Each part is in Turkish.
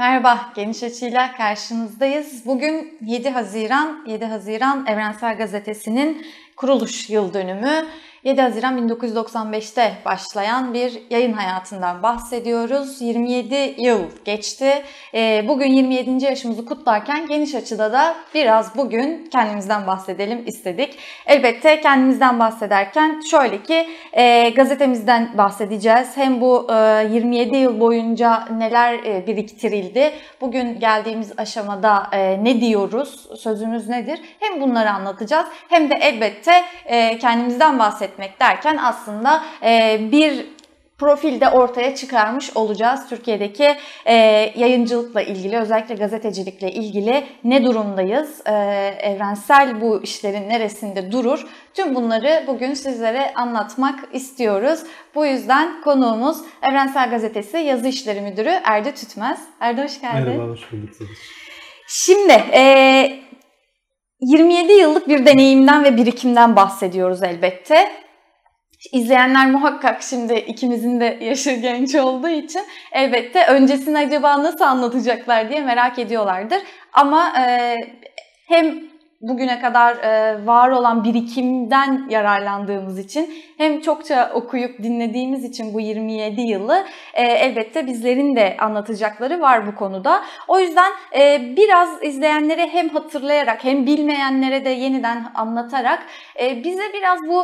Merhaba, Geniş Açı'yla karşınızdayız. Bugün 7 Haziran Evrensel Gazetesi'nin kuruluş yıl dönümü. 7 Haziran 1995'te başlayan bir yayın hayatından bahsediyoruz. 27 yıl geçti. Bugün 27. yaşımızı kutlarken Geniş Açı'da da biraz bugün kendimizden bahsedelim istedik. Elbette kendimizden bahsederken şöyle ki gazetemizden bahsedeceğiz. Hem bu 27 yıl boyunca neler biriktirildi, bugün geldiğimiz aşamada ne diyoruz, sözümüz nedir? Hem bunları anlatacağız hem de elbette kendimizden bahsedeceğiz. Derken aslında bir profilde ortaya çıkarmış olacağız. Türkiye'deki yayıncılıkla ilgili, özellikle gazetecilikle ilgili ne durumdayız? Evrensel bu işlerin neresinde durur? Tüm bunları bugün sizlere anlatmak istiyoruz. Bu yüzden konuğumuz Evrensel Gazetesi Yazı İşleri Müdürü Erdi Tütmez. Erdi, hoş geldin. Merhaba, hoş bulduk. Şimdi 27 yıllık bir deneyimden ve birikimden bahsediyoruz elbette. İzleyenler muhakkak şimdi ikimizin de yaşı genç olduğu için elbette öncesini acaba nasıl anlatacaklar diye merak ediyorlardır. Ama hem bugüne kadar var olan birikimden yararlandığımız için hem çokça okuyup dinlediğimiz için bu 27 yılı elbette bizlerin de anlatacakları var bu konuda. O yüzden biraz izleyenlere hem hatırlayarak hem bilmeyenlere de yeniden anlatarak bize biraz bu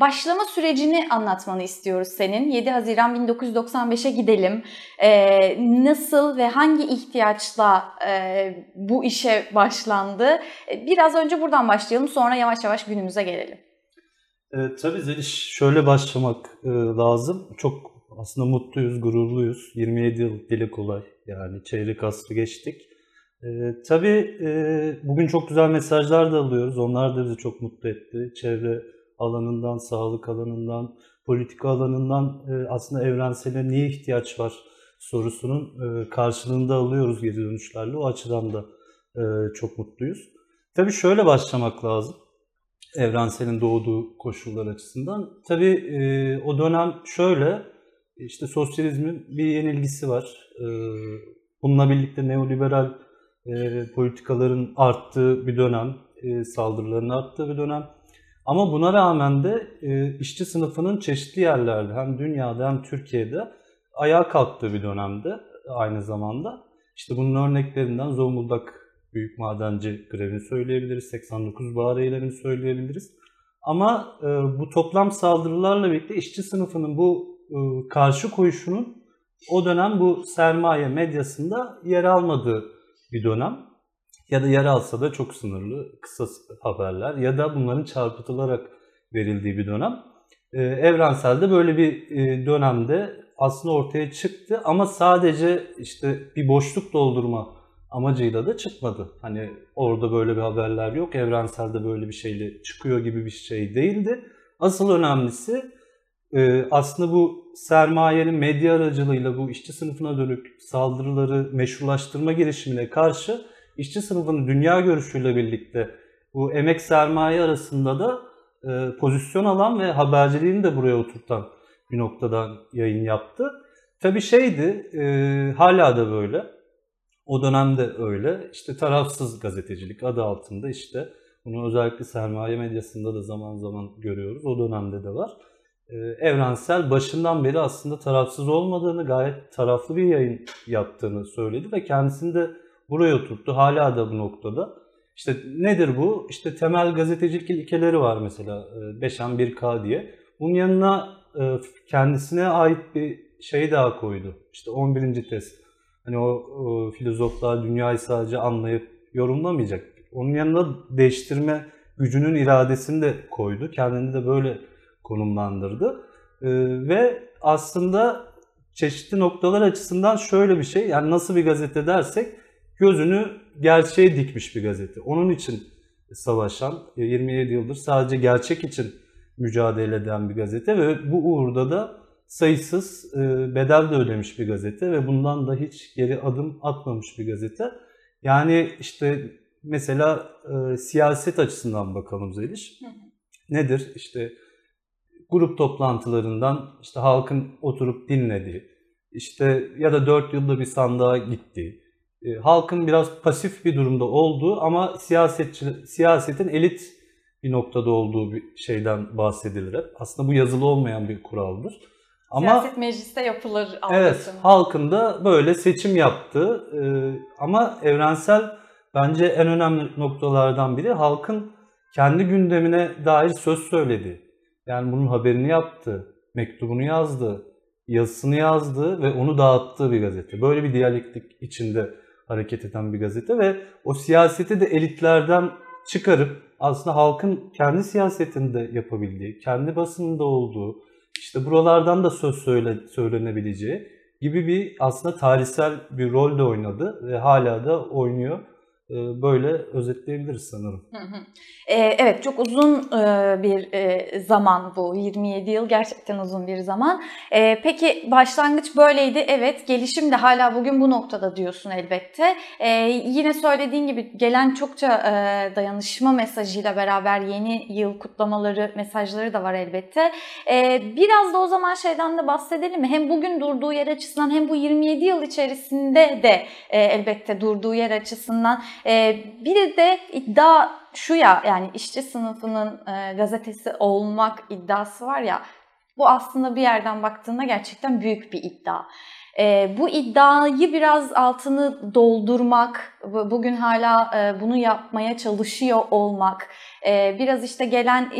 başlama sürecini anlatmanı istiyoruz senin. 7 Haziran 1995'e gidelim. Nasıl ve hangi ihtiyaçla bu işe başlandı? Biraz önce buradan başlayalım, sonra yavaş yavaş günümüze gelelim. Tabii Zeliş, şöyle başlamak lazım. Çok aslında mutluyuz, gururluyuz. 27 yıl dile kolay, yani çeyrek asrı geçtik. Tabii bugün çok güzel mesajlar da alıyoruz. Onlar da bizi çok mutlu etti. Çevre alanından, sağlık alanından, politika alanından aslında evrensele niye ihtiyaç var sorusunun karşılığını da alıyoruz geri dönüşlerle. O açıdan da çok mutluyuz. Tabii şöyle başlamak lazım, evrenselin doğduğu koşullar açısından. Tabii o dönem şöyle, işte sosyalizmin bir yenilgisi var. Bununla birlikte neoliberal politikaların arttığı bir dönem, saldırıların arttığı bir dönem. Ama buna rağmen de işçi sınıfının çeşitli yerlerde, hem dünyada hem Türkiye'de ayağa kalktığı bir dönemde aynı zamanda. İşte bunun örneklerinden Zonguldak büyük madenci grevini söyleyebiliriz, 89 bahar eylemini söyleyebiliriz. Ama bu toplam saldırılarla birlikte işçi sınıfının bu karşı koyuşunun o dönem bu sermaye medyasında yer almadığı bir dönem. Ya da yer alsa da çok sınırlı, kısa haberler ya da bunların çarpıtılarak verildiği bir dönem. Evrensel'de böyle bir dönemde aslında ortaya çıktı ama sadece işte bir boşluk doldurma amacıyla da çıkmadı. Hani orada böyle bir haberler yok, evrenselde böyle bir şeyle çıkıyor gibi bir şey değildi. Asıl önemlisi aslında bu sermayenin medya aracılığıyla bu işçi sınıfına dönük saldırıları meşrulaştırma girişimine karşı işçi sınıfının dünya görüşüyle birlikte bu emek sermaye arasında da pozisyon alan ve haberciliğini de buraya oturtan bir noktadan yayın yaptı. Tabii şeydi, hala da böyle. O dönemde öyle. İşte tarafsız gazetecilik adı altında işte. Bunu özellikle sermaye medyasında da zaman zaman görüyoruz. O dönemde de var. Evrensel başından beri aslında tarafsız olmadığını, gayet taraflı bir yayın yaptığını söyledi ve kendisini de buraya oturttu. Hala da bu noktada. İşte nedir bu? İşte temel gazetecilik ilkeleri var mesela. 5M1K diye. Bunun yanına kendisine ait bir şey daha koydu. İşte 11. test. Hani o filozoflar dünyayı sadece anlayıp yorumlamayacak. Onun yanında değiştirme gücünün iradesini de koydu. Kendini de böyle konumlandırdı. Ve aslında çeşitli noktalar açısından şöyle bir şey. Yani nasıl bir gazete dersek gözünü gerçeğe dikmiş bir gazete. Onun için savaşan, 27 yıldır sadece gerçek için mücadele eden bir gazete ve bu uğurda da sayısız bedel de ödemiş bir gazete ve bundan da hiç geri adım atmamış bir gazete. Yani işte mesela siyaset açısından bakalım Zeliş. Nedir? İşte grup toplantılarından işte halkın oturup dinlediği, işte ya da 4 yılda bir sandığa gittiği, halkın biraz pasif bir durumda olduğu ama siyasetin elit bir noktada olduğu bir şeyden bahsedilir hep. Aslında bu yazılı olmayan bir kuraldır. Ama siyaset mecliste yapılır algısı. Evet, halkın da böyle seçim yaptığı ama Evrensel bence en önemli noktalardan biri halkın kendi gündemine dair söz söyledi. Yani bunun haberini yaptı, mektubunu yazdı, yazısını yazdı ve onu dağıttığı bir gazete. Böyle bir diyalektik içinde hareket eden bir gazete ve o siyaseti de elitlerden çıkarıp aslında halkın kendi siyasetini de yapabildiği, kendi basınında olduğu, işte buralardan da söz söylenebileceği gibi bir aslında tarihsel bir rol de oynadı ve hala da oynuyor. Böyle özetleyebiliriz sanırım. Evet, çok uzun bir zaman bu. 27 yıl gerçekten uzun bir zaman. Peki başlangıç böyleydi. Evet, gelişim de hala bugün bu noktada diyorsun elbette. Yine söylediğin gibi gelen çokça dayanışma mesajıyla beraber yeni yıl kutlamaları, mesajları da var elbette. Biraz da o zaman şeyden de bahsedelim mi? Hem bugün durduğu yer açısından hem bu 27 yıl içerisinde de elbette durduğu yer açısından biri de iddia şu ya, yani işçi sınıfının gazetesi olmak iddiası var ya, bu aslında bir yerden baktığında gerçekten büyük bir iddia. Bu iddiayı biraz altını doldurmak, bugün hala bunu yapmaya çalışıyor olmak, biraz işte gelen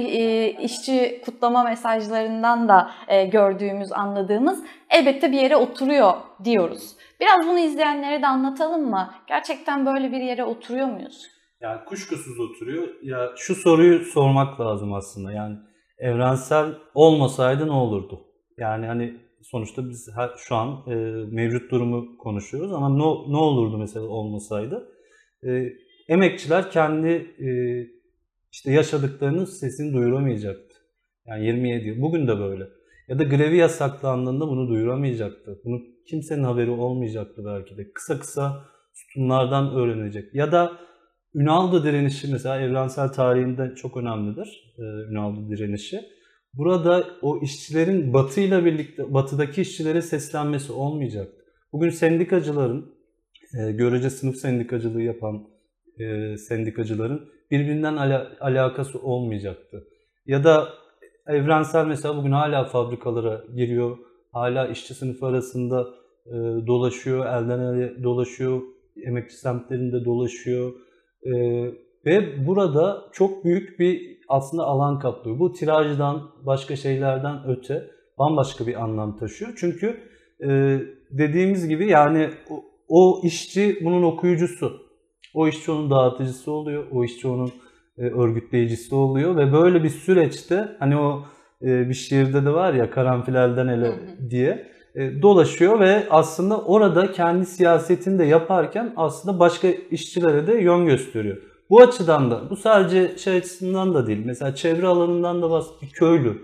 işçi kutlama mesajlarından da gördüğümüz, anladığımız elbette bir yere oturuyor diyoruz. Biraz bunu izleyenlere de anlatalım mı? Gerçekten böyle bir yere oturuyor muyuz? Yani kuşkusuz oturuyor. Ya şu soruyu sormak lazım aslında. Yani Evrensel olmasaydı ne olurdu? Yani hani sonuçta biz şu an mevcut durumu konuşuyoruz ama ne olurdu mesela olmasaydı? Emekçiler kendi işte yaşadıklarının sesini duyuramayacaktı. Yani 27 yıl. Bugün de böyle. Ya da grevi yasaklandığında bunu duyuramayacaktı. Bunu kimsenin haberi olmayacaktı belki de. Kısa kısa sütunlardan öğrenecek. Ya da Ünaldı direnişi mesela Evrensel tarihinde çok önemlidir. Ünaldı direnişi. Burada o işçilerin batıyla birlikte, batıdaki işçilere seslenmesi olmayacaktı. Bugün sendikacıların, görece sınıf sendikacılığı yapan sendikacıların birbirinden alakası olmayacaktı. Ya da Evrensel mesela bugün hala fabrikalara giriyor, hala işçi sınıfı arasında dolaşıyor, elden ele dolaşıyor, emekçi semtlerinde dolaşıyor. Ve burada çok büyük bir aslında alan kaplıyor. Bu tirajdan, başka şeylerden öte bambaşka bir anlam taşıyor. Çünkü dediğimiz gibi yani o işçi bunun okuyucusu, o işçi onun dağıtıcısı oluyor, o işçi onun örgütleyicisi oluyor ve böyle bir süreçte hani o bir şiirde de var ya karanfil elden ele diye dolaşıyor ve aslında orada kendi siyasetini de yaparken aslında başka işçilere de yön gösteriyor. Bu açıdan da, bu sadece şey açısından da değil. Mesela çevre alanından da bir köylü,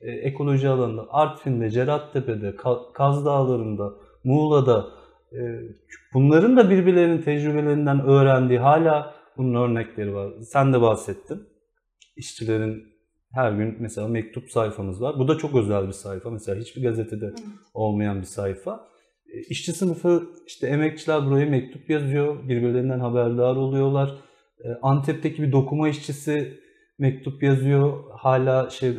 ekoloji alanında, Artvin'de, Cerattepe'de, Kaz Dağları'nda, Muğla'da bunların da birbirlerinin tecrübelerinden öğrendiği hala bunun örnekleri var. Sen de bahsettin. İşçilerin her gün mesela mektup sayfamız var. Bu da çok özel bir sayfa. Mesela hiçbir gazetede olmayan bir sayfa. İşçi sınıfı, işte emekçiler buraya mektup yazıyor. Birbirlerinden haberdar oluyorlar. Antep'teki bir dokuma işçisi mektup yazıyor.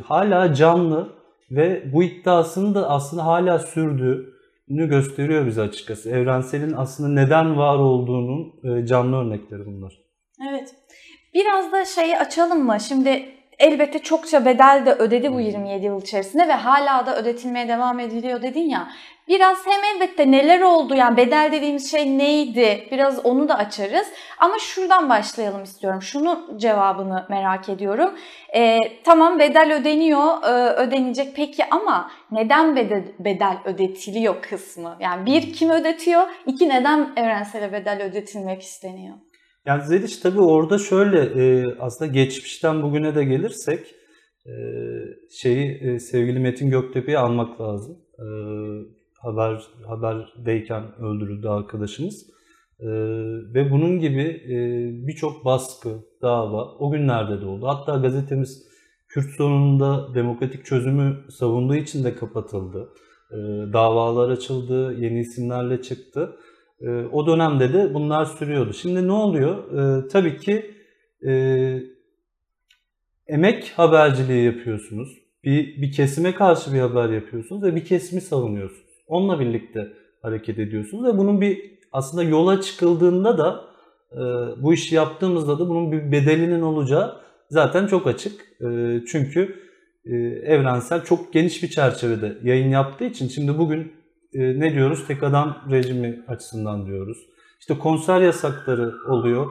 Hala canlı ve bu iddiasını da aslında hala sürdüğünü gösteriyor bize açıkçası. Evrensel'in aslında neden var olduğunun canlı örnekleri bunlar. Evet. Biraz da şeyi açalım mı? Şimdi elbette çokça bedel de ödedi bu 27 yıl içerisinde ve hala da ödetilmeye devam ediliyor dedin ya. Biraz hem elbette neler oldu, yani bedel dediğimiz şey neydi, biraz onu da açarız. Ama şuradan başlayalım istiyorum. Şunun cevabını merak ediyorum. Tamam, bedel ödeniyor, ödenecek peki ama neden bedel ödetiliyor kısmı? Yani bir, kim ödetiyor? İki, neden Evrensel'e bedel ödetilmek isteniyor? Yani Zeliş tabii orada şöyle aslında geçmişten bugüne de gelirsek sevgili Metin Göktepe'yi anmak lazım. Haberdeyken öldürüldü arkadaşımız ve bunun gibi birçok baskı, dava o günlerde de oldu. Hatta gazetemiz Kürt sorununda demokratik çözümü savunduğu için de kapatıldı. Davalar açıldı, yeni isimlerle çıktı. O dönemde de bunlar sürüyordu. Şimdi ne oluyor? Tabii ki emek haberciliği yapıyorsunuz. Bir kesime karşı bir haber yapıyorsunuz ve bir kesimi savunuyorsunuz. Onunla birlikte hareket ediyorsunuz ve bunun bir aslında yola çıkıldığında da bu işi yaptığımızda da bunun bir bedelinin olacağı zaten çok açık. Çünkü Evrensel çok geniş bir çerçevede yayın yaptığı için şimdi bugün ne diyoruz? Tek adam rejimi açısından diyoruz. İşte konser yasakları oluyor.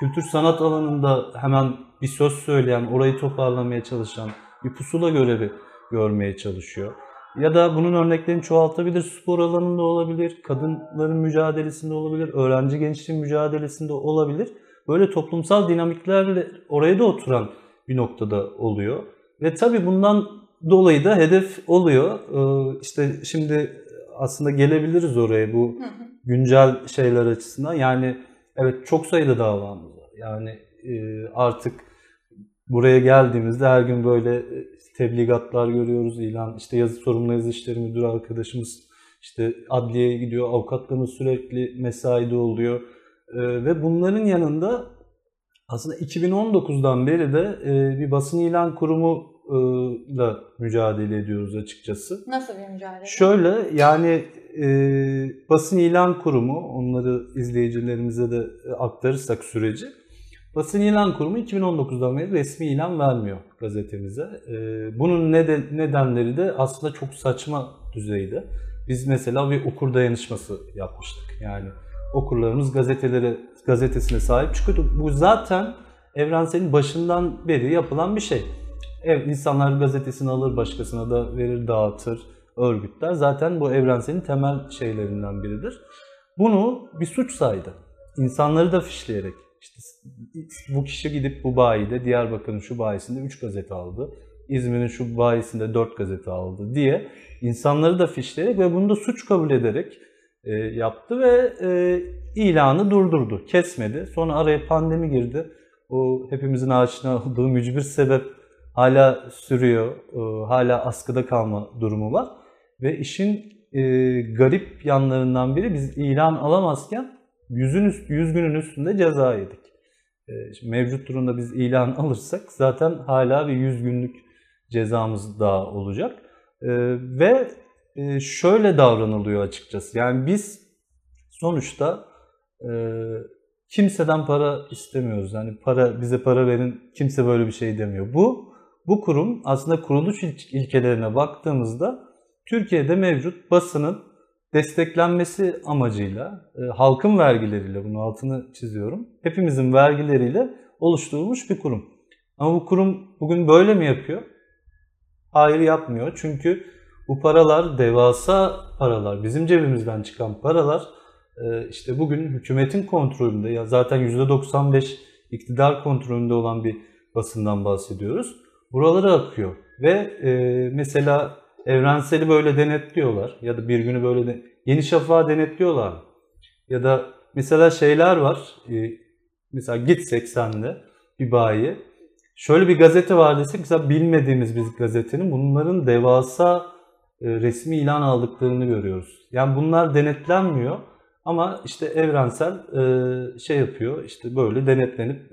Kültür sanat alanında hemen bir söz söyleyen, orayı toparlamaya çalışan bir pusula görevi görmeye çalışıyor. Ya da bunun örneklerini çoğaltabilir. Spor alanında olabilir, kadınların mücadelesinde olabilir, öğrenci gençliğin mücadelesinde olabilir. Böyle toplumsal dinamiklerle oraya da oturan bir noktada oluyor. Ve tabii bundan dolayı da hedef oluyor. İşte şimdi aslında gelebiliriz oraya bu güncel şeyler açısından. Yani evet çok sayıda davamız var. Yani artık buraya geldiğimizde her gün böyle tebligatlar görüyoruz, ilan. İşte sorumlu yazı işleri müdürü arkadaşımız işte adliyeye gidiyor, avukatlarımız sürekli mesaide oluyor. Ve bunların yanında aslında 2019'dan beri de bir basın ilan kurumu ile mücadele ediyoruz açıkçası. Nasıl bir mücadele? Şöyle yani basın ilan kurumu, onları izleyicilerimize de aktarırsak süreci. Basın İlan Kurumu 2019'dan beri resmi ilan vermiyor gazetemize. Bunun nedenleri de aslında çok saçma düzeyde. Biz mesela bir okur dayanışması yapmıştık. Yani okurlarımız gazetesine sahip çıkıyordu. Bu zaten Evrensel'in başından beri yapılan bir şey. Evet, insanlar gazetesini alır, başkasına da verir, dağıtır, örgütler. Zaten bu Evrensel'in temel şeylerinden biridir. Bunu bir suç saydı. İnsanları da fişleyerek. İşte bu kişi gidip bu bayide, Diyarbakır'ın şu bayisinde 3 gazete aldı, İzmir'in şu bayisinde 4 gazete aldı diye insanları da fişleyerek ve bunu da suç kabul ederek yaptı ve ilanı durdurdu, kesmedi. Sonra araya pandemi girdi. O hepimizin aşina olduğu mücbir sebep hala sürüyor, hala askıda kalma durumu var. Ve işin garip yanlarından biri biz ilan alamazken 100 günün üstünde ceza yedik. Mevcut durumda biz ilan alırsak zaten hala bir 100 günlük cezamız daha olacak. Ve şöyle davranılıyor açıkçası. Yani biz sonuçta kimseden para istemiyoruz. Yani bize para verin, kimse böyle bir şey demiyor. Bu kurum aslında kuruluş ilkelerine baktığımızda Türkiye'de mevcut basının desteklenmesi amacıyla, halkın vergileriyle, bunun altını çiziyorum, hepimizin vergileriyle oluşturulmuş bir kurum. Ama bu kurum bugün böyle mi yapıyor? Hayır, yapmıyor. Çünkü bu paralar, devasa paralar, bizim cebimizden çıkan paralar işte bugün hükümetin kontrolünde, ya zaten %95 iktidar kontrolünde olan bir basından bahsediyoruz. Buralara akıyor ve mesela Evrensel'i böyle denetliyorlar ya da bir günü böyle Yeni Şafak'ı denetliyorlar ya da mesela şeyler var, mesela git 80'de bir bayi, şöyle bir gazete var desek mesela bilmediğimiz bir gazetenin bunların devasa resmi ilan aldıklarını görüyoruz. Yani bunlar denetlenmiyor ama işte Evrensel şey yapıyor, işte böyle denetlenip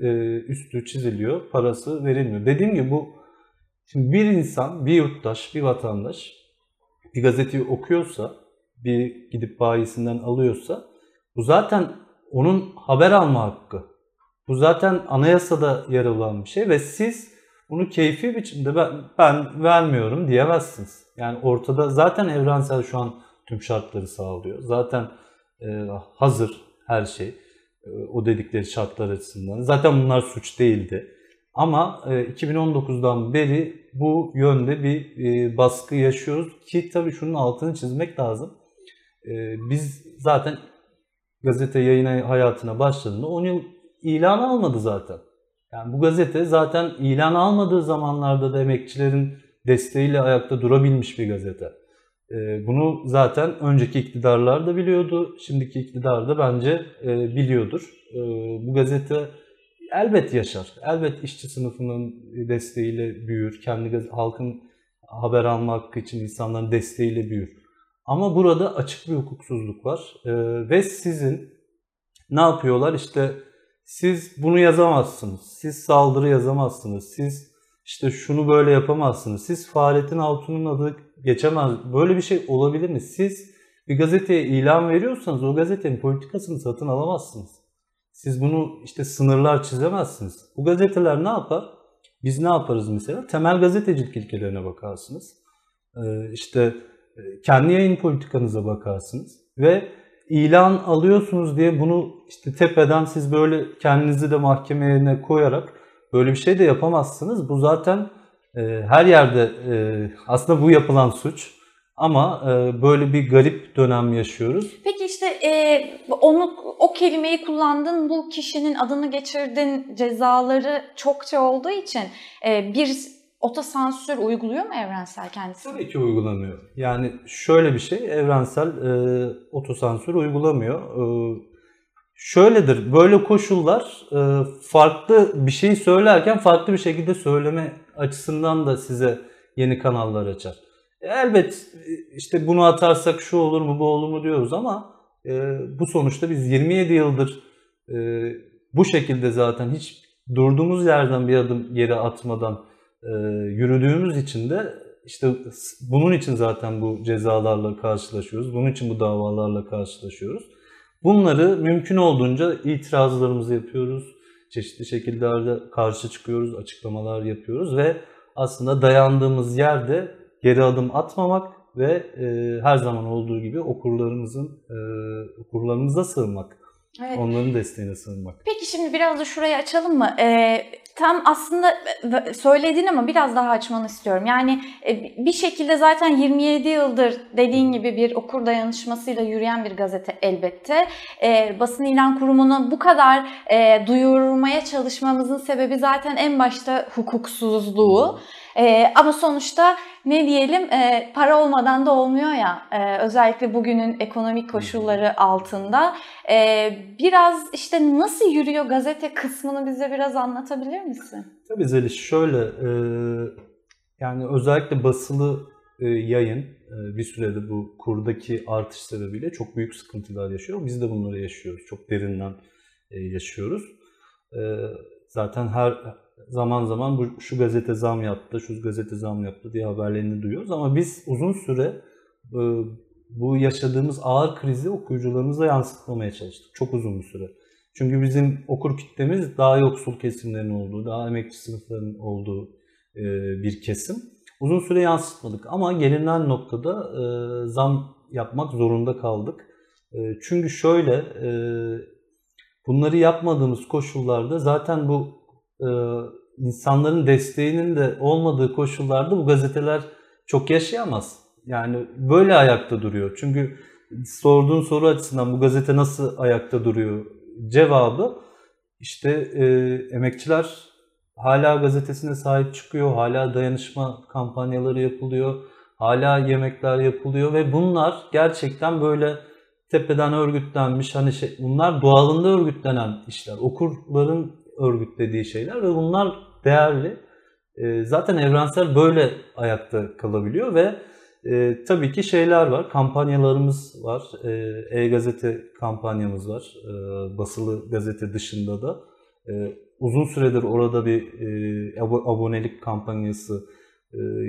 üstü çiziliyor, parası verilmiyor. Dediğim gibi bu. Şimdi bir insan, bir yurttaş, bir vatandaş bir gazeteyi okuyorsa, bir gidip bayisinden alıyorsa bu zaten onun haber alma hakkı. Bu zaten anayasada yer alan bir şey ve siz bunu keyfi biçimde ben vermiyorum diyemezsiniz. Yani ortada zaten Evrensel şu an tüm şartları sağlıyor. Zaten hazır her şey o dedikleri şartlar açısından. Zaten bunlar suç değildi. Ama 2019'dan beri bu yönde bir baskı yaşıyoruz ki tabii şunun altını çizmek lazım. Biz zaten gazete yayın hayatına başladığında 10 yıl ilan almadı zaten. Yani bu gazete zaten ilan almadığı zamanlarda da emekçilerin desteğiyle ayakta durabilmiş bir gazete. Bunu zaten önceki iktidarlar da biliyordu, şimdiki iktidar da bence biliyordur. Bu gazete elbet yaşar. Elbet işçi sınıfının desteğiyle büyür. Halkın haber alma hakkı için insanların desteğiyle büyür. Ama burada açık bir hukuksuzluk var. Ve sizin ne yapıyorlar? İşte siz bunu yazamazsınız, siz saldırı yazamazsınız, siz işte şunu böyle yapamazsınız, siz Fahrettin Altun'un adı geçemez. Böyle bir şey olabilir mi? Siz bir gazeteye ilan veriyorsanız o gazetenin politikasını satın alamazsınız. Siz bunu işte sınırlar çizemezsiniz. Bu gazeteler ne yapar? Biz ne yaparız mesela? Temel gazetecilik ilkelerine bakarsınız. İşte kendi yayın politikanıza bakarsınız ve ilan alıyorsunuz diye bunu işte tepeden siz böyle kendinizi de mahkemeye koyarak böyle bir şey de yapamazsınız. Bu zaten her yerde aslında bu yapılan suç. Ama böyle bir garip dönem yaşıyoruz. Peki işte o kelimeyi kullandın, bu kişinin adını geçirdin, cezaları çokça olduğu için bir otosansür uyguluyor mu Evrensel kendisi? Tabii ki uygulamıyor. Yani şöyle bir şey, Evrensel otosansür uygulamıyor. Şöyledir, böyle koşullar farklı bir şey söylerken farklı bir şekilde söyleme açısından da size yeni kanallar açar. Elbet işte bunu atarsak şu olur mu bu olur mu diyoruz ama bu sonuçta biz 27 yıldır bu şekilde zaten hiç durduğumuz yerden bir adım geri atmadan yürüdüğümüz için de işte bunun için zaten bu cezalarla karşılaşıyoruz. Bunun için bu davalarla karşılaşıyoruz. Bunları mümkün olduğunca itirazlarımızı yapıyoruz. Çeşitli şekillerde karşı çıkıyoruz, açıklamalar yapıyoruz ve aslında dayandığımız yerde geri adım atmamak ve her zaman olduğu gibi okurlarımıza sığınmak. Evet. Onların desteğine sığınmak. Peki şimdi biraz da şurayı açalım mı? Tam aslında söyledin ama biraz daha açmanı istiyorum. Yani bir şekilde zaten 27 yıldır dediğin gibi bir okur dayanışmasıyla yürüyen bir gazete elbette. Basın İlan Kurumu'nun bu kadar duyurmaya çalışmamızın sebebi zaten en başta hukuksuzluğu. Ama sonuçta ne diyelim para olmadan da olmuyor ya, özellikle bugünün ekonomik koşulları altında. Biraz işte nasıl yürüyor gazete kısmını bize biraz anlatabilir misin? Tabii Zeliş, şöyle yani özellikle basılı yayın bir sürede bu kurdaki artış sebebiyle çok büyük sıkıntılar yaşıyor. Biz de bunları yaşıyoruz, çok derinden yaşıyoruz. Zaten zaman zaman şu gazete zam yaptı, şu gazete zam yaptı diye haberlerini duyuyoruz. Ama biz uzun süre bu yaşadığımız ağır krizi okuyucularımıza yansıtmamaya çalıştık. Çok uzun bir süre. Çünkü bizim okur kitlemiz daha yoksul kesimlerin olduğu, daha emekçi sınıfların olduğu bir kesim. Uzun süre yansıtmadık ama gelinen noktada zam yapmak zorunda kaldık. Çünkü şöyle, bunları yapmadığımız koşullarda zaten bu insanların desteğinin de olmadığı koşullarda bu gazeteler çok yaşayamaz. Yani böyle ayakta duruyor. Çünkü sorduğun soru açısından bu gazete nasıl ayakta duruyor? Cevabı işte emekçiler hala gazetesine sahip çıkıyor, hala dayanışma kampanyaları yapılıyor, hala yemekler yapılıyor ve bunlar gerçekten böyle tepeden örgütlenmiş, hani bunlar doğalında örgütlenen işler. Okurların örgütlediği şeyler ve bunlar değerli. Zaten Evrensel böyle ayakta kalabiliyor ve tabii ki şeyler var, kampanyalarımız var. E-gazete kampanyamız var, basılı gazete dışında da. Uzun süredir orada bir abonelik kampanyası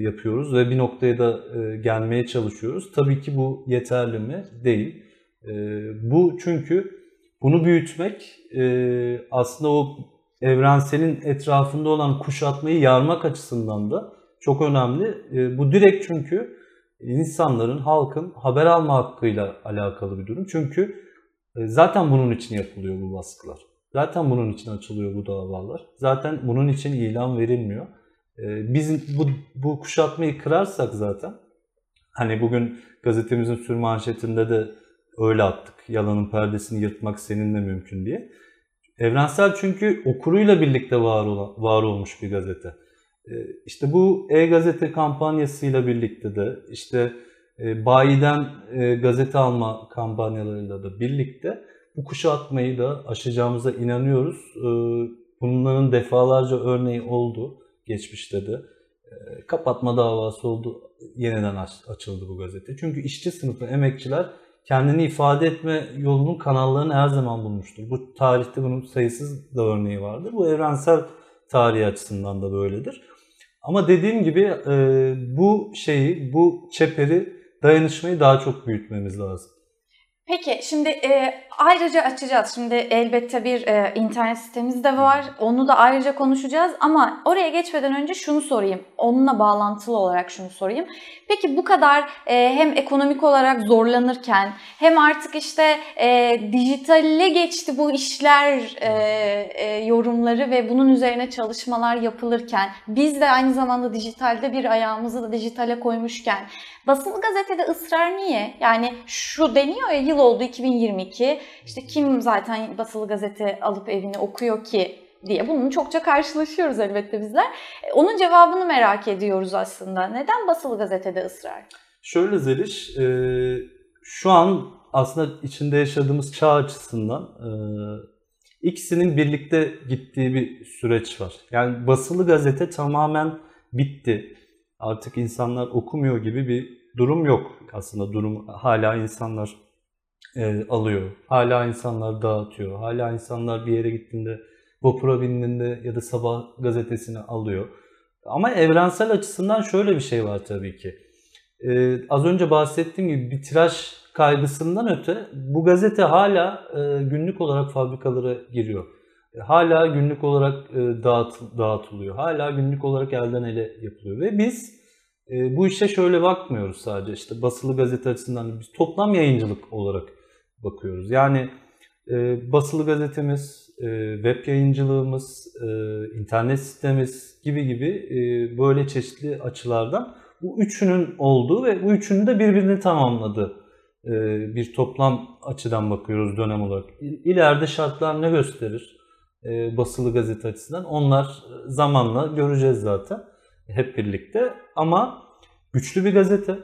yapıyoruz ve bir noktaya da gelmeye çalışıyoruz. Tabii ki bu yeterli mi? Değil. Bu çünkü bunu büyütmek aslında o Evrensel'in etrafında olan kuşatmayı yarmak açısından da çok önemli. Bu direkt çünkü insanların, halkın haber alma hakkıyla alakalı bir durum. Çünkü zaten bunun için yapılıyor bu baskılar. Zaten bunun için açılıyor bu davalar. Zaten bunun için ilan verilmiyor. Biz bu kuşatmayı kırarsak zaten, hani bugün gazetemizin sürmanşetinde de öyle attık. Yalanın perdesini yırtmak seninle mümkün diye. Evrensel çünkü okuruyla birlikte var olmuş bir gazete. İşte bu e-gazete kampanyasıyla birlikte de, işte bayiden gazete alma kampanyalarıyla da birlikte bu kuşatmayı da aşacağımıza inanıyoruz. Bunların defalarca örneği oldu geçmişte de. Kapatma davası oldu. yeniden açıldı bu gazete. Çünkü işçi sınıfı, emekçiler kendini ifade etme yolunun kanallarını her zaman bulmuştur. Bu tarihte bunun sayısız da örneği vardır. Bu evrensel tarihi açısından da böyledir. Ama dediğim gibi bu şeyi, bu çeperi, dayanışmayı daha çok büyütmemiz lazım. Peki şimdi ayrıca açacağız. Şimdi elbette bir internet sitemiz de var. Onu da ayrıca konuşacağız ama oraya geçmeden önce şunu sorayım. Onunla bağlantılı olarak şunu sorayım. Peki bu kadar hem ekonomik olarak zorlanırken hem artık işte dijitale geçti bu işler yorumları ve bunun üzerine çalışmalar yapılırken biz de aynı zamanda dijitalde bir ayağımızı da dijitale koymuşken basılı gazetede ısrar niye? Yani şu deniyor ya, yıl oldu 2022. İşte kim zaten basılı gazete alıp evine okuyor ki diye bunun çokça karşılaşıyoruz elbette bizler. Onun cevabını merak ediyoruz aslında. Neden basılı gazetede ısrar? Şöyle Zeliş, şu an aslında içinde yaşadığımız çağ açısından ikisinin birlikte gittiği bir süreç var. Yani basılı gazete tamamen bitti. Artık insanlar okumuyor gibi bir durum yok. Aslında durum hala insanlar alıyor. Hala insanlar dağıtıyor. Hala insanlar bir yere gittiğinde, vapura bindiğinde ya da sabah gazetesini alıyor. Ama evrensel açısından şöyle bir şey var tabii ki. Az önce bahsettiğim gibi bir tiraj kaygısından öte bu gazete hala günlük olarak fabrikalara giriyor. Hala günlük olarak dağıtılıyor. Hala günlük olarak elden ele yapılıyor. Ve biz bu işe şöyle bakmıyoruz sadece işte basılı gazete açısından. Biz toplam yayıncılık olarak bakıyoruz. Yani basılı gazetemiz, web yayıncılığımız, internet sitemiz gibi böyle çeşitli açılardan bu üçünün olduğu ve bu üçünü de birbirini tamamladığı bir toplam açıdan bakıyoruz dönem olarak. İleride şartlar ne gösterir basılı gazete açısından? Onlar zamanla göreceğiz zaten hep birlikte. Ama güçlü bir gazete,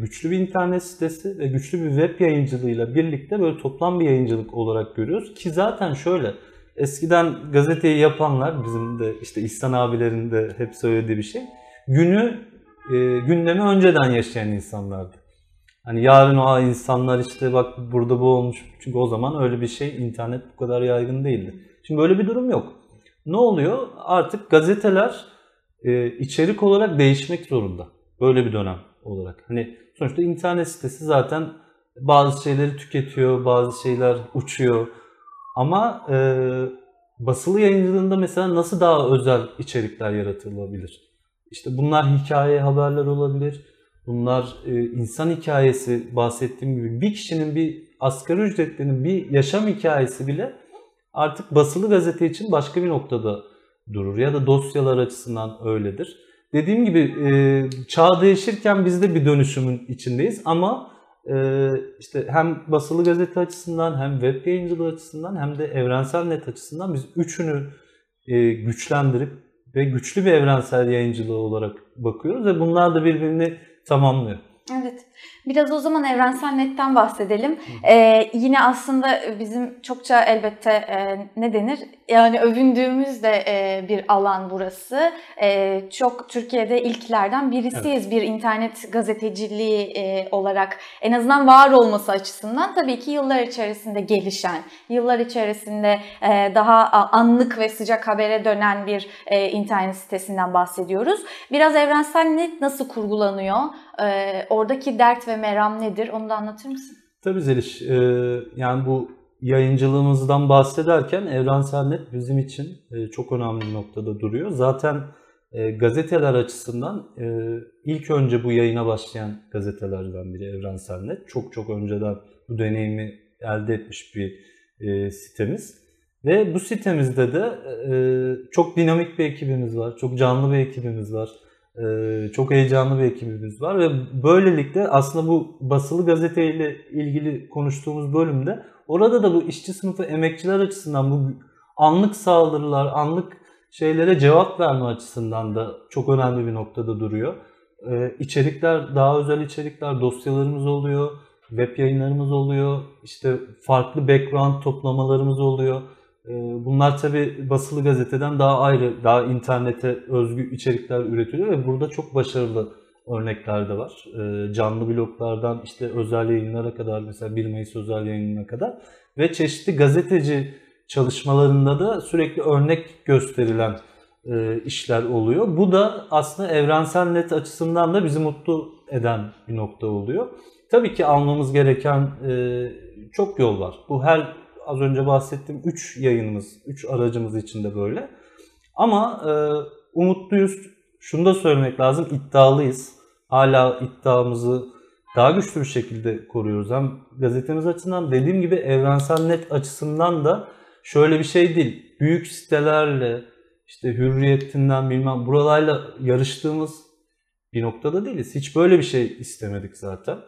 güçlü bir internet sitesi ve güçlü bir web yayıncılığıyla birlikte böyle toplam bir yayıncılık olarak görüyoruz. Ki zaten şöyle, eskiden gazeteyi yapanlar, bizim de işte İhsan abilerin de hep söylediği bir şey, gündemi önceden yaşayan insanlardı. Hani yarın o insanlar işte bak burada bu olmuş, çünkü o zaman öyle bir şey, internet bu kadar yaygın değildi. Şimdi böyle bir durum yok. Ne oluyor? Artık gazeteler içerik olarak değişmek zorunda. Böyle bir dönem olarak. Hani sonuçta internet sitesi zaten bazı şeyleri tüketiyor, bazı şeyler uçuyor. Ama basılı yayıncılığında mesela nasıl daha özel içerikler yaratılabilir? İşte bunlar hikaye haberler olabilir. Bunlar insan hikayesi, bahsettiğim gibi bir kişinin, bir asgari ücretlinin bir yaşam hikayesi bile artık basılı gazete için başka bir noktada durur ya da dosyalar açısından öyledir. Dediğim gibi çağ değişirken biz de bir dönüşümün içindeyiz ama işte hem basılı gazete açısından hem web yayıncılığı açısından hem de evrensel net açısından biz üçünü güçlendirip ve güçlü bir evrensel yayıncılığı olarak bakıyoruz ve bunlar da birbirini tamamlıyor. Evet. Biraz o zaman Evrensel Net'ten bahsedelim. Yine aslında bizim çokça elbette ne denir? Yani övündüğümüz de bir alan burası. Çok Türkiye'de ilklerden birisiyiz, evet. Bir internet gazeteciliği olarak en azından var olması açısından tabii ki yıllar içerisinde gelişen, yıllar içerisinde daha anlık ve sıcak habere dönen bir internet sitesinden bahsediyoruz. Biraz Evrensel Net nasıl kurgulanıyor? Oradaki dert ve meram nedir? Onu da anlatır mısın? Tabii Zeliş. Yani bu yayıncılığımızdan bahsederken Evrensel Net bizim için çok önemli bir noktada duruyor. Zaten gazeteler açısından ilk önce bu yayına başlayan gazetelerden biri Evrensel Net. Çok çok önceden bu deneyimi elde etmiş bir sitemiz. Ve bu sitemizde de çok dinamik bir ekibimiz var. Çok canlı bir ekibimiz var. Çok heyecanlı bir ekibimiz var ve böylelikle aslında bu basılı gazeteyle ilgili konuştuğumuz bölümde orada da bu işçi sınıfı, emekçiler açısından bu anlık saldırılar, anlık şeylere cevap verme açısından da çok önemli bir noktada duruyor. İçerikler, daha özel içerikler, dosyalarımız oluyor, web yayınlarımız oluyor, işte farklı background toplamalarımız oluyor. Bunlar tabii basılı gazeteden daha ayrı, daha internete özgü içerikler üretiliyor ve burada çok başarılı örnekler de var. Canlı bloglardan işte özel yayınlara kadar, mesela 1 Mayıs özel yayınına kadar ve çeşitli gazeteci çalışmalarında da sürekli örnek gösterilen işler oluyor. Bu da aslında Evrensel Net açısından da bizi mutlu eden bir nokta oluyor. Tabii ki almamız gereken çok yol var. Bu her az önce bahsettiğim 3 yayınımız, 3 aracımız için de böyle. Ama umutluyuz. Şunu da söylemek lazım, iddialıyız. Hala iddiamızı daha güçlü bir şekilde koruyoruz. Hem gazetemiz açısından, dediğim gibi Evrensel Net açısından da şöyle bir şey değil. Büyük sitelerle, işte Hürriyet'inden bilmem buralarla yarıştığımız bir noktada değiliz. Hiç böyle bir şey istemedik zaten.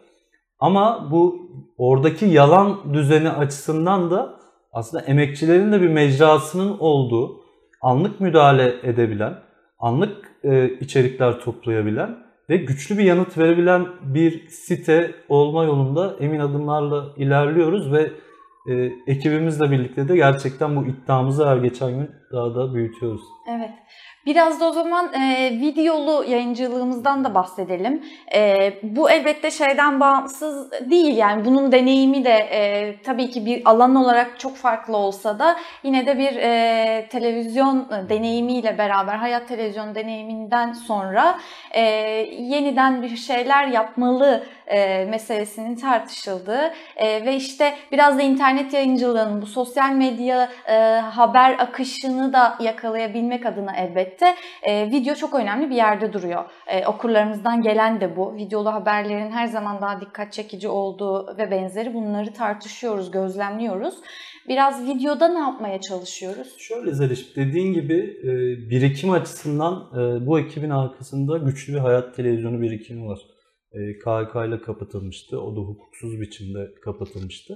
Ama bu oradaki yalan düzeni açısından da aslında emekçilerin de bir mecrasının olduğu, anlık müdahale edebilen, anlık içerikler toplayabilen ve güçlü bir yanıt verebilen bir site olma yolunda emin adımlarla ilerliyoruz ve ekibimizle birlikte de gerçekten bu iddiamızı her geçen gün daha da büyütüyoruz. Evet. Biraz da o zaman videolu yayıncılığımızdan da bahsedelim. Bu elbette şeyden bağımsız değil, yani bunun deneyimi de tabii ki bir alan olarak çok farklı olsa da yine de bir televizyon deneyimiyle beraber, Hayat Televizyonu deneyiminden sonra yeniden bir şeyler yapmalı meselesinin tartışıldığı ve işte biraz da internet yayıncılığının bu sosyal medya haber akışını da yakalayabilmek adına elbette video çok önemli bir yerde duruyor. Okurlarımızdan gelen de bu. Videolu haberlerin her zaman daha dikkat çekici olduğu ve benzeri, bunları tartışıyoruz, gözlemliyoruz. Biraz videoda ne yapmaya çalışıyoruz? Şöyle Zeliş, dediğin gibi birikim açısından bu ekibin arkasında güçlü bir Hayat Televizyonu birikimi var. KHK ile kapatılmıştı. O da hukuksuz biçimde kapatılmıştı.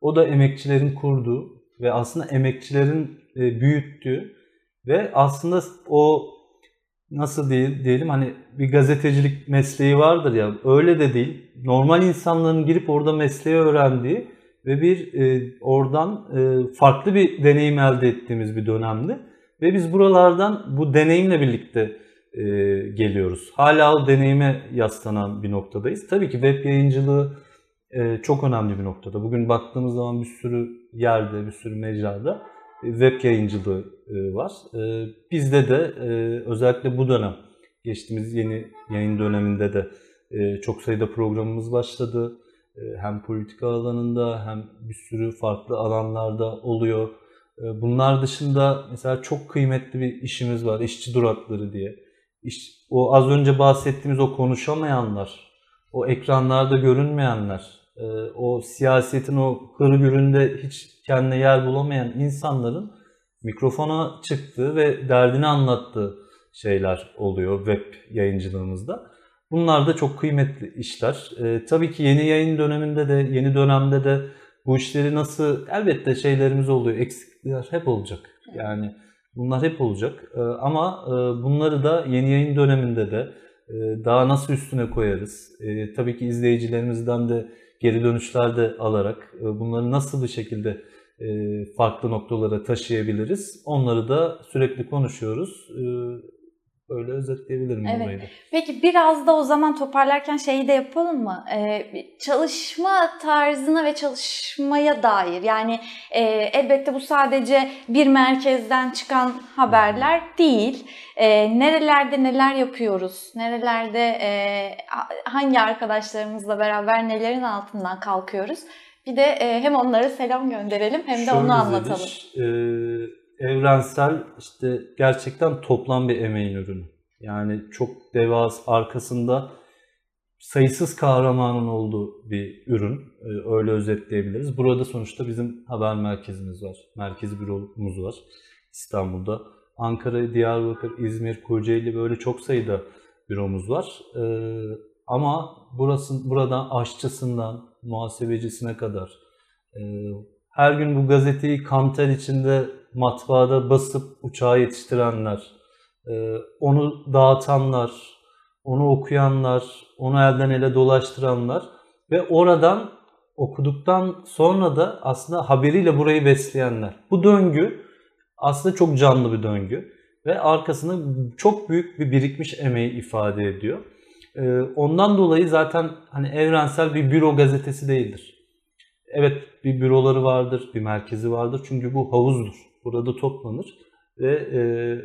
O da emekçilerin kurduğu ve aslında emekçilerin büyüttüğü ve aslında o nasıl diyelim, hani bir gazetecilik mesleği vardır ya, öyle de değil. Normal insanların girip orada mesleği öğrendiği ve bir oradan farklı bir deneyim elde ettiğimiz bir dönemdi. Ve biz buralardan bu deneyimle birlikte geliyoruz. Hala o deneyime yaslanan bir noktadayız. Tabii ki web yayıncılığı çok önemli bir noktada. Bugün baktığımız zaman bir sürü yerde, bir sürü mecrada web yayıncılığı var. Bizde de özellikle bu dönem, geçtiğimiz yeni yayın döneminde de çok sayıda programımız başladı. Hem politika alanında hem bir sürü farklı alanlarda oluyor. Bunlar dışında mesela çok kıymetli bir işimiz var, işçi durakları diye. O az önce bahsettiğimiz o konuşamayanlar, o ekranlarda görünmeyenler, o siyasetin o hırgüründe hiç kendine yer bulamayan insanların mikrofona çıktığı ve derdini anlattığı şeyler oluyor web yayıncılığımızda. Bunlar da çok kıymetli işler. Tabii ki yeni yayın döneminde de, yeni dönemde de bu işleri nasıl, elbette şeylerimiz oluyor, eksiklikler hep olacak. Yani bunlar hep olacak ama bunları da yeni yayın döneminde de daha nasıl üstüne koyarız? Tabii ki izleyicilerimizden de geri dönüşler de alarak bunları nasıl bir şekilde farklı noktalara taşıyabiliriz? Onları da sürekli konuşuyoruz. Böyle özetleyebilirim evet. Burayı da. Peki biraz da o zaman toparlarken şeyi de yapalım mı? Çalışma tarzına ve çalışmaya dair, yani elbette bu sadece bir merkezden çıkan haberler değil. Nerelerde neler yapıyoruz? Nerelerde hangi arkadaşlarımızla beraber nelerin altından kalkıyoruz? Bir de hem onlara selam gönderelim hem de şöyle onu anlatalım. Evrensel işte gerçekten toplam bir emeğin ürünü. Yani çok arkasında sayısız kahramanın olduğu bir ürün. Öyle özetleyebiliriz. Burada sonuçta bizim haber merkezimiz var. Merkez büromuz var İstanbul'da. Ankara, Diyarbakır, İzmir, Kocaeli, böyle çok sayıda büromuz var. Ama buradan aşçısından muhasebecisine kadar her gün bu gazeteyi kanter içinde matbaada basıp uçağa yetiştirenler, onu dağıtanlar, onu okuyanlar, onu elden ele dolaştıranlar ve oradan okuduktan sonra da aslında haberiyle burayı besleyenler. Bu döngü aslında çok canlı bir döngü ve arkasında çok büyük bir birikmiş emeği ifade ediyor. Ondan dolayı zaten hani Evrensel bir büro gazetesi değildir. Evet, bir büroları vardır, bir merkezi vardır. Çünkü bu havuzdur. Burada toplanır ve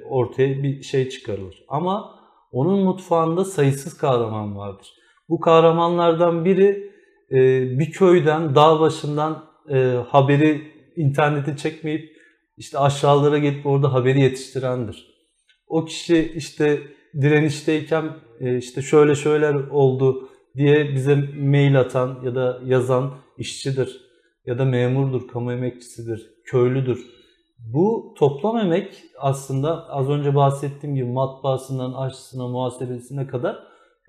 ortaya bir şey çıkarılır. Ama onun mutfağında sayısız kahraman vardır. Bu kahramanlardan biri bir köyden, dağ başından haberi internete çekmeyip işte aşağılara gelip orada haberi yetiştirendir. O kişi işte direnişteyken işte şöyle şöyle oldu diye bize mail atan ya da yazan işçidir ya da memurdur, kamu emekçisidir, köylüdür. Bu toplam emek aslında az önce bahsettiğim gibi matbaasından aşçısına, muhasebesine kadar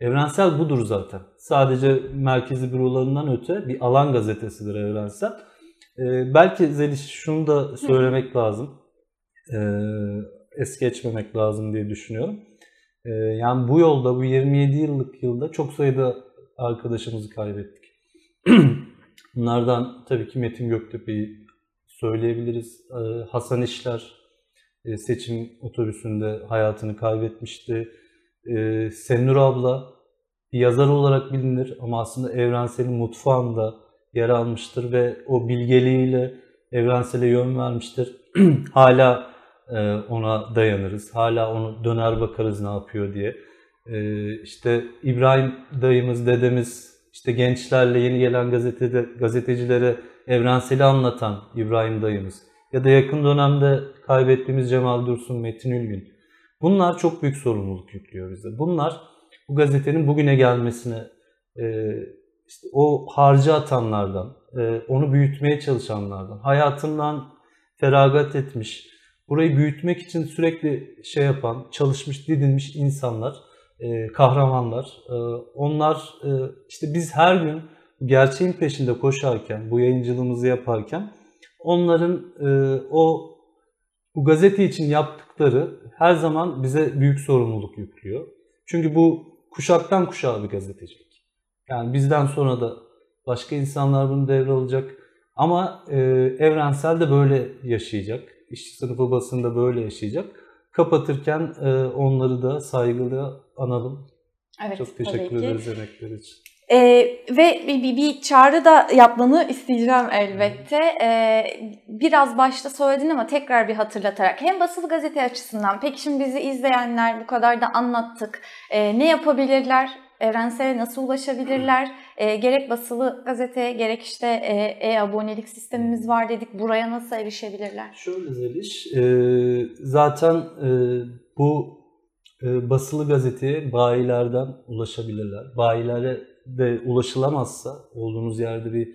Evrensel budur zaten. Sadece merkezi bürolarından öte bir alan gazetesidir Evrensel. Belki Zeliş şunu da söylemek lazım. Es geçmemek lazım diye düşünüyorum. Yani bu yolda, bu 27 yıllık yılda çok sayıda arkadaşımızı kaybettik. Bunlardan tabii ki Metin Göktepe'yi söyleyebiliriz. Hasan İşler seçim otobüsünde hayatını kaybetmişti. Sennur abla bir yazar olarak bilinir ama aslında Evrensel'in mutfağında yer almıştır ve o bilgeliğiyle Evrensel'e yön vermiştir. Hala ona dayanırız. Hala onu döner bakarız ne yapıyor diye. İşte İbrahim dayımız, dedemiz, işte gençlerle yeni gelen gazetecilere Evrensel'i anlatan İbrahim dayımız ya da yakın dönemde kaybettiğimiz Cemal Dursun, Metin Ülgün. Bunlar çok büyük sorumluluk yüklüyor bize. Bunlar bu gazetenin bugüne gelmesine, işte o harcı atanlardan, onu büyütmeye çalışanlardan, hayatından feragat etmiş, burayı büyütmek için sürekli şey yapan, çalışmış, didinmiş insanlar, kahramanlar. Onlar işte biz her gün gerçeğin peşinde koşarken, bu yayıncılığımızı yaparken onların bu gazete için yaptıkları her zaman bize büyük sorumluluk yüklüyor. Çünkü bu kuşaktan kuşağa bir gazetecilik. Yani bizden sonra da başka insanlar bunu devralacak. Ama Evrensel de böyle yaşayacak. İşçi sınıfı basında böyle yaşayacak. Kapatırken onları da saygıyla analım. Evet, çok teşekkür ederiz emekleri için. Ve bir çağrı da yapmanı isteyeceğim elbette. Biraz başta söyledin ama tekrar bir hatırlatarak. Hem basılı gazete açısından, peki şimdi bizi izleyenler bu kadar da anlattık. Ne yapabilirler? Evrensel'e nasıl ulaşabilirler? Gerek basılı gazete, gerek işte abonelik sistemimiz var dedik. Buraya nasıl erişebilirler? Şöyle Zeliş, zaten bu basılı gazeteye bayilerden ulaşabilirler. Bayilere de ulaşılamazsa, olduğunuz yerde bir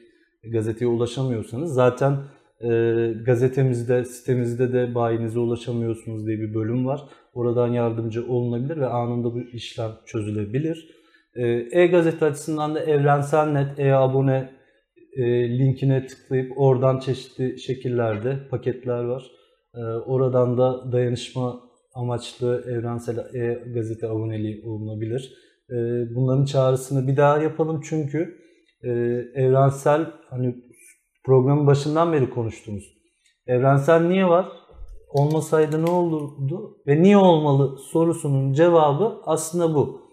gazeteye ulaşamıyorsanız zaten gazetemizde, sitemizde de bayinize ulaşamıyorsunuz diye bir bölüm var. Oradan yardımcı olunabilir ve anında bu işlem çözülebilir. E-gazete açısından da Evrensel Net e-abone linkine tıklayıp oradan çeşitli şekillerde paketler var. Oradan da dayanışma amaçlı Evrensel e-gazete aboneliği olunabilir. Bunların çağrısını bir daha yapalım çünkü Evrensel, hani programın başından beri konuştuğumuz, Evrensel niye var? Olmasaydı ne olurdu? Ve niye olmalı sorusunun cevabı aslında bu.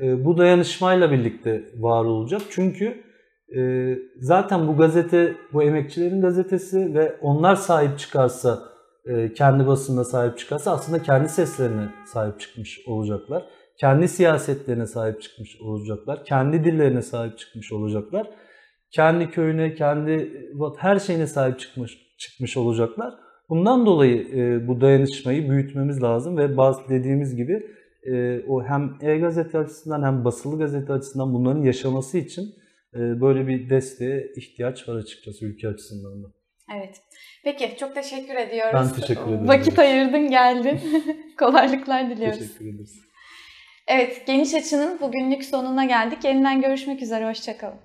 Bu dayanışmayla birlikte var olacak. Çünkü zaten bu gazete, bu emekçilerin gazetesi ve onlar sahip çıkarsa, kendi basınına sahip çıkarsa aslında kendi seslerine sahip çıkmış olacaklar. Kendi siyasetlerine sahip çıkmış olacaklar. Kendi dillerine sahip çıkmış olacaklar. Kendi köyüne, kendi her şeyine sahip çıkmış olacaklar. Bundan dolayı bu dayanışmayı büyütmemiz lazım ve dediğimiz gibi o hem e-gazete açısından hem basılı gazete açısından bunların yaşaması için böyle bir desteğe ihtiyaç var açıkçası ülke açısından da. Evet. Peki çok teşekkür ediyoruz. Ben teşekkür ederim. Vakit ayırdın, geldin. Kolaylıklar diliyoruz. Teşekkür ederiz. Evet, Geniş Açı'nın bugünlük sonuna geldik. Yeniden görüşmek üzere. Hoşçakalın.